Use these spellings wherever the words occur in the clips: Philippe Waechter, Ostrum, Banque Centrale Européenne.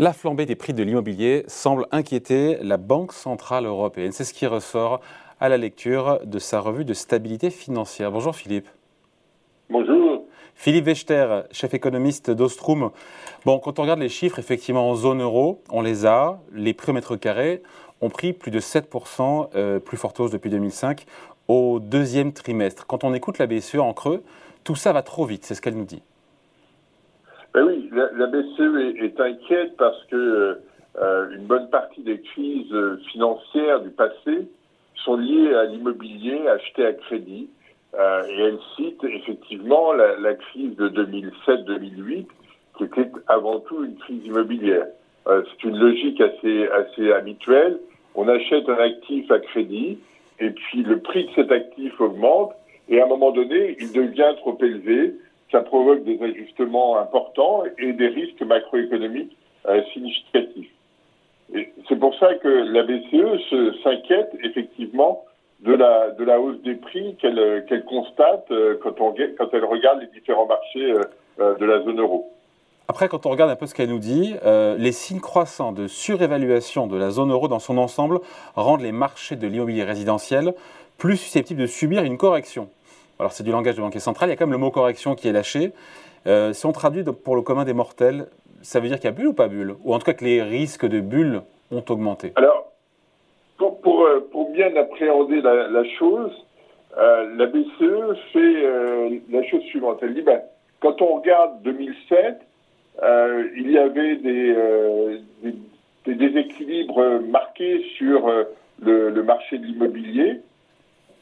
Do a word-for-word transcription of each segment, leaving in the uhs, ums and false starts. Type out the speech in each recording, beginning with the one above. La flambée des prix de l'immobilier semble inquiéter la Banque Centrale Européenne. C'est ce qui ressort à la lecture de sa revue de stabilité financière. Bonjour Philippe. Bonjour. Philippe Waechter, chef économiste d'Ostrum. Bon, quand on regarde les chiffres, effectivement, en zone euro, on les a. Les prix au mètre carré ont pris plus de sept pour cent, euh, plus forte hausse depuis deux mille cinq, au deuxième trimestre. Quand on écoute la B C E en creux, tout ça va trop vite, c'est ce qu'elle nous dit. Ben oui, la, la B C E est, est inquiète parce que euh, une bonne partie des crises financières du passé sont liées à l'immobilier acheté à crédit. Euh, et elle cite effectivement la, la crise de deux mille sept deux mille huit, qui était avant tout une crise immobilière. Euh, c'est une logique assez, assez habituelle. On achète un actif à crédit, et puis le prix de cet actif augmente, et à un moment donné, il devient trop élevé. Ça provoque des ajustements importants et des risques macroéconomiques euh, significatifs. Et c'est pour ça que la B C E se, s'inquiète effectivement de la, de la hausse des prix qu'elle, qu'elle constate euh, quand, on, quand elle regarde les différents marchés euh, euh, de la zone euro. Après, quand on regarde un peu ce qu'elle nous dit, euh, les signes croissants de surévaluation de la zone euro dans son ensemble rendent les marchés de l'immobilier résidentiel plus susceptibles de subir une correction. Alors c'est du langage de banquier central, il y a quand même le mot correction qui est lâché. Euh, si on traduit pour le commun des mortels, ça veut dire qu'il y a bulle ou pas bulle? Ou en tout cas que les risques de bulle ont augmenté? Alors, pour, pour, pour bien appréhender la, la chose, euh, la B C E fait euh, la chose suivante. Elle dit, ben, quand on regarde deux mille sept, euh, il y avait des, euh, des, des déséquilibres marqués sur euh, le, le marché de l'immobilier.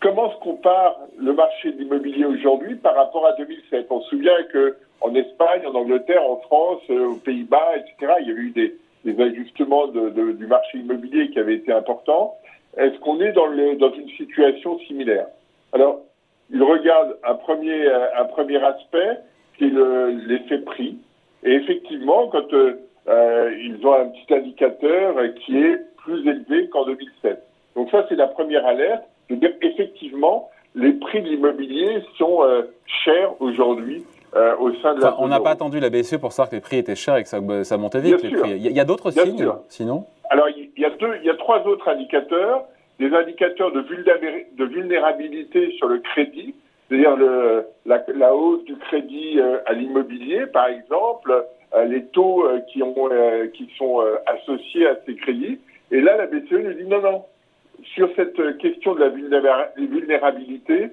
Comment se compare le marché de l'immobilier aujourd'hui par rapport à deux mille sept? On se souvient qu'en Espagne, en Angleterre, en France, aux Pays-Bas, et cetera, il y a eu des, des ajustements de, de, du marché immobilier qui avaient été importants. Est-ce qu'on est dans, le, dans une situation similaire? Alors, il regarde un premier, un premier aspect, qui est le, l'effet prix. Et effectivement, quand euh, euh, ils ont un petit indicateur qui est plus élevé qu'en deux mille sept. Donc ça, c'est la première alerte. C'est-à-dire, effectivement, les prix de l'immobilier sont euh, chers aujourd'hui euh, au sein de la zone euro. On n'a pas attendu la B C E pour savoir que les prix étaient chers et que ça, ça montait vite. Les prix. Il y a, il y a d'autres Bien signes, sûr. Sinon Alors, il y a deux, il y a trois autres indicateurs. Des indicateurs de vulnérabilité sur le crédit, c'est-à-dire le, la, la hausse du crédit à l'immobilier, par exemple, les taux qui, ont, qui sont associés à ces crédits. Et là, la B C E nous dit non, non. Sur cette question de la vulnérabilité,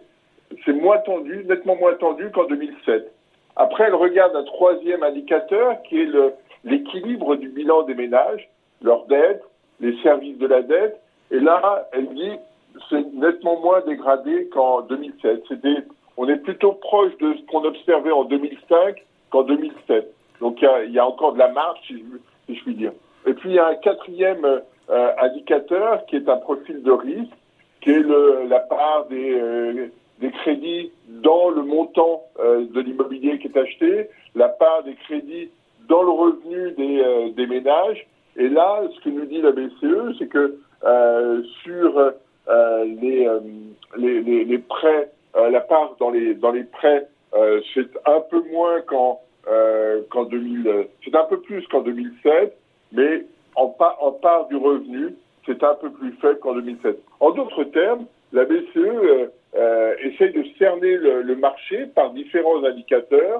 c'est moins tendu, nettement moins tendu qu'en deux mille sept. Après, elle regarde un troisième indicateur qui est le, l'équilibre du bilan des ménages, leur dette, les services de la dette. Et là, elle dit c'est nettement moins dégradé qu'en deux mille sept. C'est des, on est plutôt proche de ce qu'on observait en deux mille cinq qu'en deux mille sept. Donc, il y, y a encore de la marge, si je, si je puis dire. Et puis, il y a un quatrième Euh, indicateur qui est un profil de risque, qui est le, la part des, euh, des crédits dans le montant euh, de l'immobilier qui est acheté, la part des crédits dans le revenu des, euh, des ménages. Et là, ce que nous dit la B C E, c'est que euh, sur euh, les, euh, les, les, les prêts, euh, la part dans les, dans les prêts, euh, c'est un peu moins qu'en, euh, qu'en deux mille, c'est un peu plus qu'en deux mille sept, mais En, par, en part du revenu, c'est un peu plus faible qu'en deux mille sept. En d'autres termes, la B C E euh, euh, essaye de cerner le, le marché par différents indicateurs.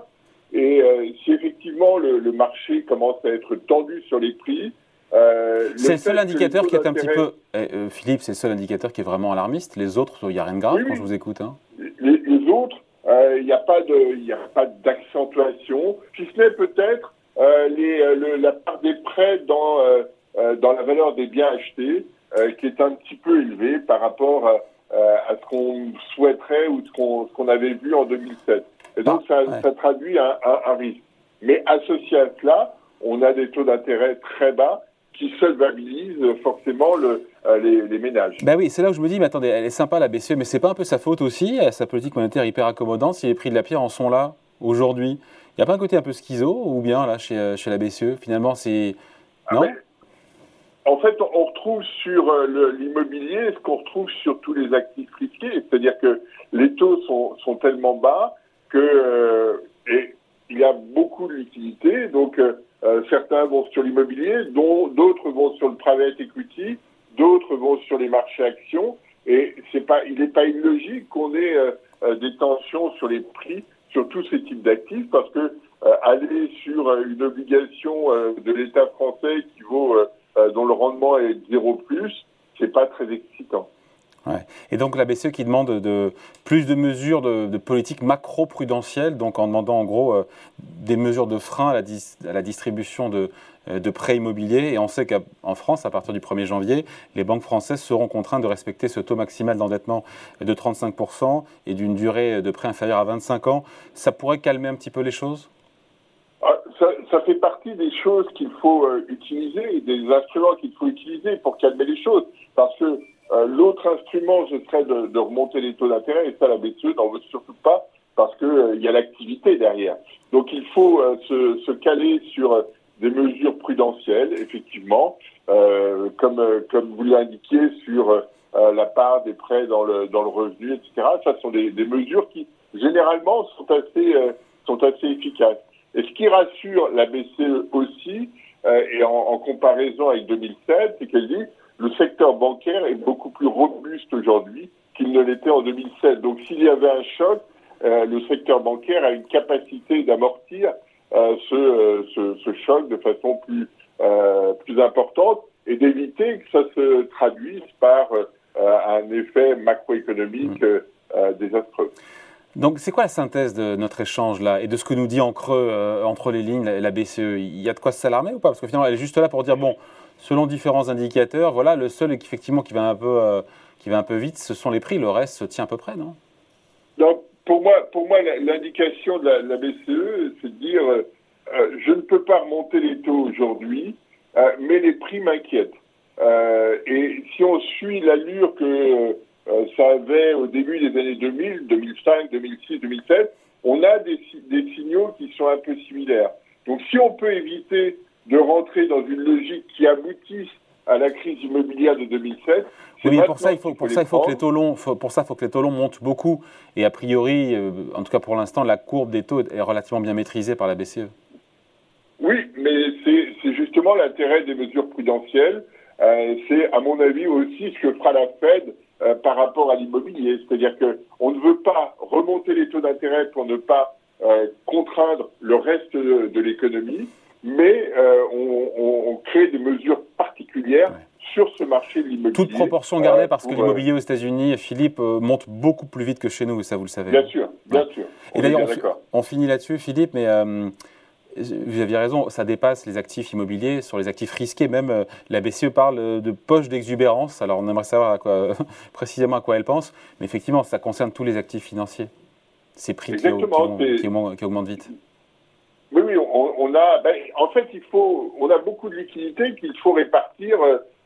Et euh, si effectivement le, le marché commence à être tendu sur les prix... Euh, c'est le seul indicateur qui est un petit peu... Eh, euh, Philippe, c'est le seul indicateur qui est vraiment alarmiste. Les autres, il n'y a rien de grave oui, quand je vous écoute. Hein. Les, les autres, il euh, n'y a pas de, il n'y a pas d'accentuation, si ce n'est peut-être... Euh, les, euh, le, la part des prêts dans, euh, euh, dans la valeur des biens achetés euh, qui est un petit peu élevée par rapport à, euh, à ce qu'on souhaiterait ou ce qu'on, ce qu'on avait vu en deux mille sept. Et donc, ça, ouais. ça traduit un, un, un risque. Mais associé à cela, on a des taux d'intérêt très bas qui solvabilisent forcément le, euh, les, les ménages. Ben oui, c'est là où je me dis, mais attendez, elle est sympa la B C E, mais c'est pas un peu sa faute aussi, sa politique monétaire hyper accommodante, si les prix de la pierre en sont là aujourd'hui? Il n'y a pas un côté un peu schizo, ou bien, là, chez, chez la B C E, finalement, c'est... Non ? Ah, en fait, on retrouve sur le, l'immobilier ce qu'on retrouve sur tous les actifs risqués. C'est-à-dire que les taux sont, sont tellement bas que euh, et il y a beaucoup de liquidités. Donc, euh, Euh, certains vont sur l'immobilier, dont d'autres vont sur le private equity, d'autres vont sur les marchés actions. Et c'est pas, il n'est pas illogique qu'on ait euh, des tensions sur les prix, sur tous ces types d'actifs, parce que euh, aller sur euh, une obligation euh, de l'État français qui vaut, euh, euh, dont le rendement est zéro plus, c'est pas très excitant. Ouais. Et donc la B C E qui demande de, plus de mesures de, de politique macro-prudentielle, donc en demandant en gros euh, des mesures de frein à la, dis, à la distribution de, euh, de prêts immobiliers. Et on sait qu'en France, à partir du premier janvier, les banques françaises seront contraintes de respecter ce taux maximal d'endettement de trente-cinq pour cent et d'une durée de prêt inférieure à vingt-cinq ans. Ça pourrait calmer un petit peu les choses ? Ça, ça fait partie des choses qu'il faut euh, utiliser, des instruments qu'il faut utiliser pour calmer les choses, parce que Euh, l'autre instrument, ce serait de, de remonter les taux d'intérêt, et ça, la B C E n'en veut surtout pas, parce que euh, y a l'activité derrière. Donc, il faut euh, se, se caler sur euh, des mesures prudentielles, effectivement, euh, comme, euh, comme vous l'indiquiez, sur euh, la part des prêts dans le, dans le revenu, et cetera. Ça sont des, des mesures qui, généralement, sont assez, euh, sont assez efficaces. Et ce qui rassure la B C E aussi, euh, et en, en comparaison avec deux mille sept, c'est qu'elle dit... Le secteur bancaire est beaucoup plus robuste aujourd'hui qu'il ne l'était en deux mille sept. Donc, s'il y avait un choc, euh, le secteur bancaire a une capacité d'amortir euh, ce, euh, ce, ce choc de façon plus, euh, plus importante et d'éviter que ça se traduise par euh, un effet macroéconomique euh, désastreux. Donc, c'est quoi la synthèse de notre échange là et de ce que nous dit en creux, euh, entre les lignes, la, la B C E ? Il y a de quoi s'alarmer ou pas ? Parce que finalement, elle est juste là pour dire, bon, selon différents indicateurs, voilà, le seul effectivement qui va un peu, euh, qui va un peu vite, ce sont les prix. Le reste se tient à peu près, non ? Non, pour moi, pour moi, l'indication de la, la B C E, c'est de dire, euh, je ne peux pas remonter les taux aujourd'hui, euh, mais les prix m'inquiètent. Euh, et si on suit l'allure que euh, ça avait au début des années deux mille, deux mille cinq, deux mille six, deux mille sept, on a des, des signaux qui sont un peu similaires. Donc, si on peut éviter de rentrer dans une logique qui aboutisse à la crise immobilière de deux mille sept. Oui, mais pour ça, il faut, pour ça, il faut que les taux longs, faut, pour ça, il faut que les taux longs montent beaucoup. Et a priori, euh, en tout cas pour l'instant, la courbe des taux est relativement bien maîtrisée par la B C E. Oui, mais c'est, c'est justement l'intérêt des mesures prudentielles. Euh, c'est, à mon avis, aussi ce que fera la Fed euh, par rapport à l'immobilier. C'est-à-dire qu'on ne veut pas remonter les taux d'intérêt pour ne pas euh, contraindre le reste de, de l'économie. Mais euh, on, on, on crée des mesures particulières ouais. sur ce marché de l'immobilier. Toute proportion gardée, euh, parce que l'immobilier euh, aux États-Unis, Philippe, euh, monte beaucoup plus vite que chez nous, ça vous le savez. Bien sûr, bien ouais. sûr. On Et d'ailleurs, on, on finit là-dessus, Philippe, mais euh, vous aviez raison, ça dépasse les actifs immobiliers, sur les actifs risqués. Même euh, la B C E parle de poche d'exubérance, alors on aimerait savoir à quoi, précisément à quoi elle pense, mais effectivement, ça concerne tous les actifs financiers. Ces prix qui, qui, qui, qui augmentent vite. Oui, oui, on, on a. Ben, en fait, il faut. On a beaucoup de liquidités qu'il faut répartir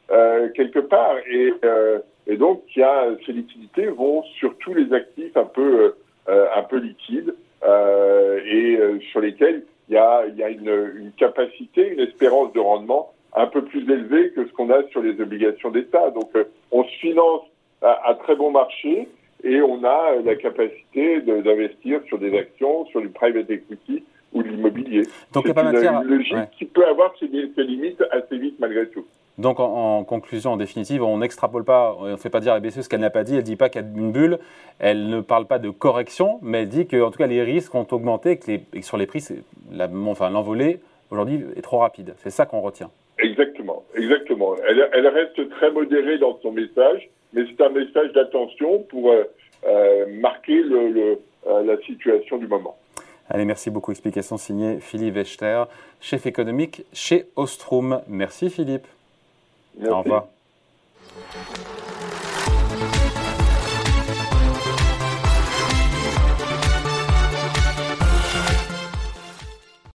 euh, quelque part, et, euh, et donc il y a, ces liquidités vont sur tous les actifs un peu, euh, un peu liquides, euh, et euh, sur lesquels il y a, il y a une, une capacité, une espérance de rendement un peu plus élevée que ce qu'on a sur les obligations d'État. Donc, euh, on se finance à, à très bon marché, et on a euh, la capacité de, d'investir sur des actions, sur du private equity. Ou de l'immobilier. Donc, c'est il y a pas une, matière... une logique ouais. qui peut avoir ses, ses limites assez vite malgré tout. Donc, en, en conclusion, en définitive, on n'extrapole pas, on ne fait pas dire à la B C E ce qu'elle n'a pas dit, elle ne dit pas qu'il y a une bulle, elle ne parle pas de correction, mais elle dit que, en tout cas, les risques ont augmenté et que, les, et que sur les prix, c'est la, enfin, l'envolée, aujourd'hui, est trop rapide. C'est ça qu'on retient. Exactement, exactement. Elle, elle reste très modérée dans son message, mais c'est un message d'attention pour euh, euh, marquer le, le, euh, la situation du moment. Allez, merci beaucoup. Explication signée Philippe Waechter, chef économique chez Ostrum. Merci Philippe. Merci. Au revoir.